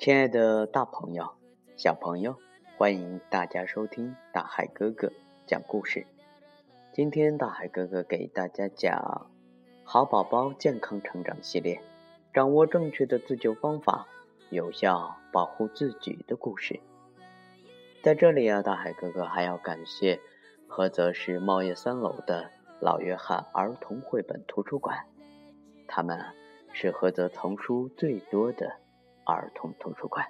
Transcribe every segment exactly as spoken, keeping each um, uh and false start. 亲爱的大朋友小朋友，欢迎大家收听大海哥哥讲故事。今天大海哥哥给大家讲好宝宝健康成长系列，掌握正确的自救方法，有效保护自己的故事。在这里啊，大海哥哥还要感谢菏泽市茂业三楼的老约翰儿童绘本图书馆，他们是菏泽藏书最多的儿童图书馆。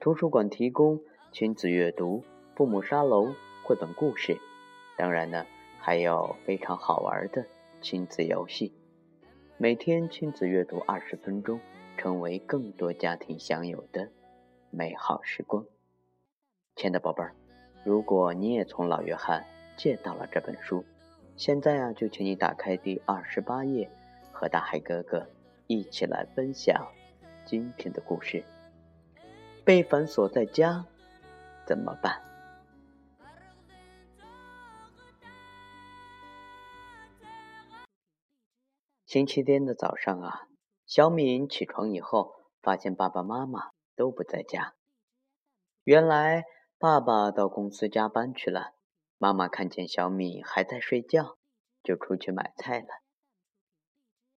图书馆提供亲子阅读、父母沙龙、绘本故事，当然呢还有非常好玩的亲子游戏。每天亲子阅读二十分钟，成为更多家庭享有的美好时光。亲爱的宝贝儿，如果你也从老约翰借到了这本书，现在啊就请你打开第二十八页，和大海哥哥一起来分享今天的故事。被反锁在家怎么办？星期天的早上啊，小敏起床以后发现爸爸妈妈都不在家。原来爸爸到公司加班去了，妈妈看见小敏还在睡觉，就出去买菜了。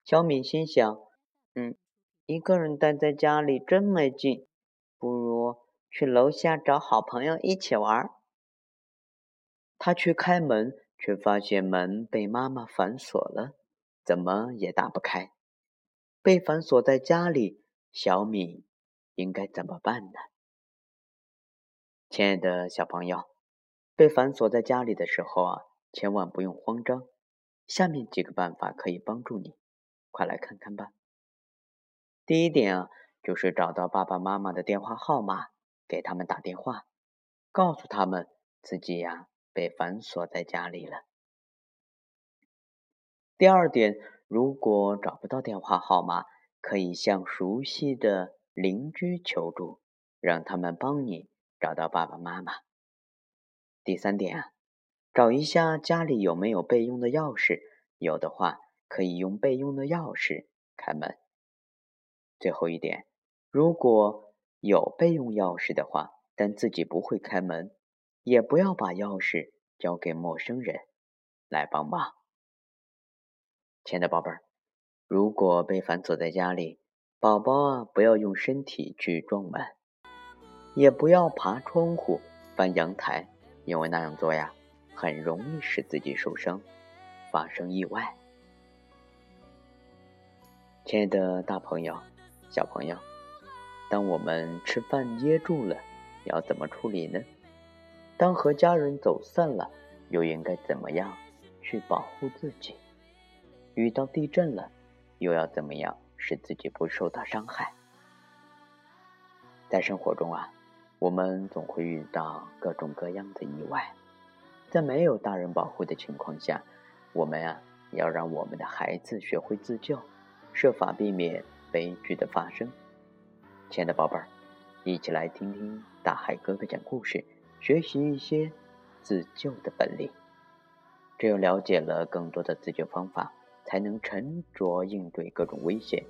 小敏心想，嗯一个人待在家里真没劲，不如去楼下找好朋友一起玩。他去开门，却发现门被妈妈反锁了，怎么也打不开。被反锁在家里，小敏应该怎么办呢？亲爱的小朋友，被反锁在家里的时候啊，千万不用慌张。下面几个办法可以帮助你，快来看看吧。第一点啊，就是找到爸爸妈妈的电话号码，给他们打电话，告诉他们自己呀、啊、被反锁在家里了。第二点，如果找不到电话号码，可以向熟悉的邻居求助，让他们帮你找到爸爸妈妈。第三点啊，找一下家里有没有备用的钥匙，有的话可以用备用的钥匙开门。最后一点，如果有备用钥匙的话，但自己不会开门，也不要把钥匙交给陌生人来帮忙。亲爱的宝贝儿，如果被反锁在家里，宝宝啊不要用身体去撞门，也不要爬窗户、翻阳台，因为那样做呀，很容易使自己受伤，发生意外。亲爱的大朋友小朋友，当我们吃饭噎住了，要怎么处理呢？当和家人走散了，又应该怎么样去保护自己？遇到地震了，又要怎么样使自己不受到伤害？在生活中啊，我们总会遇到各种各样的意外，在没有大人保护的情况下，我们啊要让我们的孩子学会自救，设法避免悲剧的发生。亲爱的宝贝儿，一起来听听大海哥哥讲故事，学习一些自救的本领。只有了解了更多的自救方法，才能沉着应对各种危险，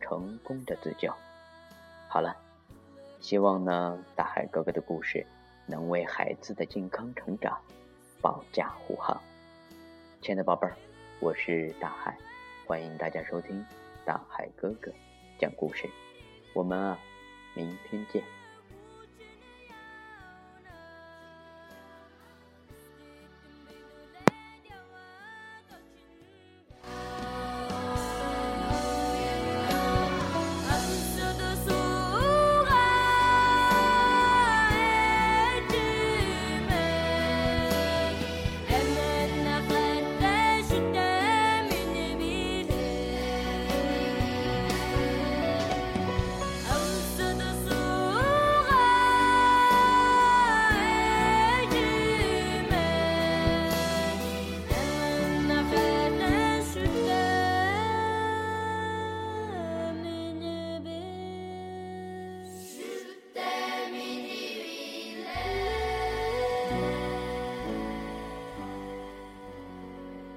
成功的自救。好了，希望呢大海哥哥的故事能为孩子的健康成长保驾护航。亲爱的宝贝儿，我是大海，欢迎大家收听大海哥哥讲故事，我们啊，明天见。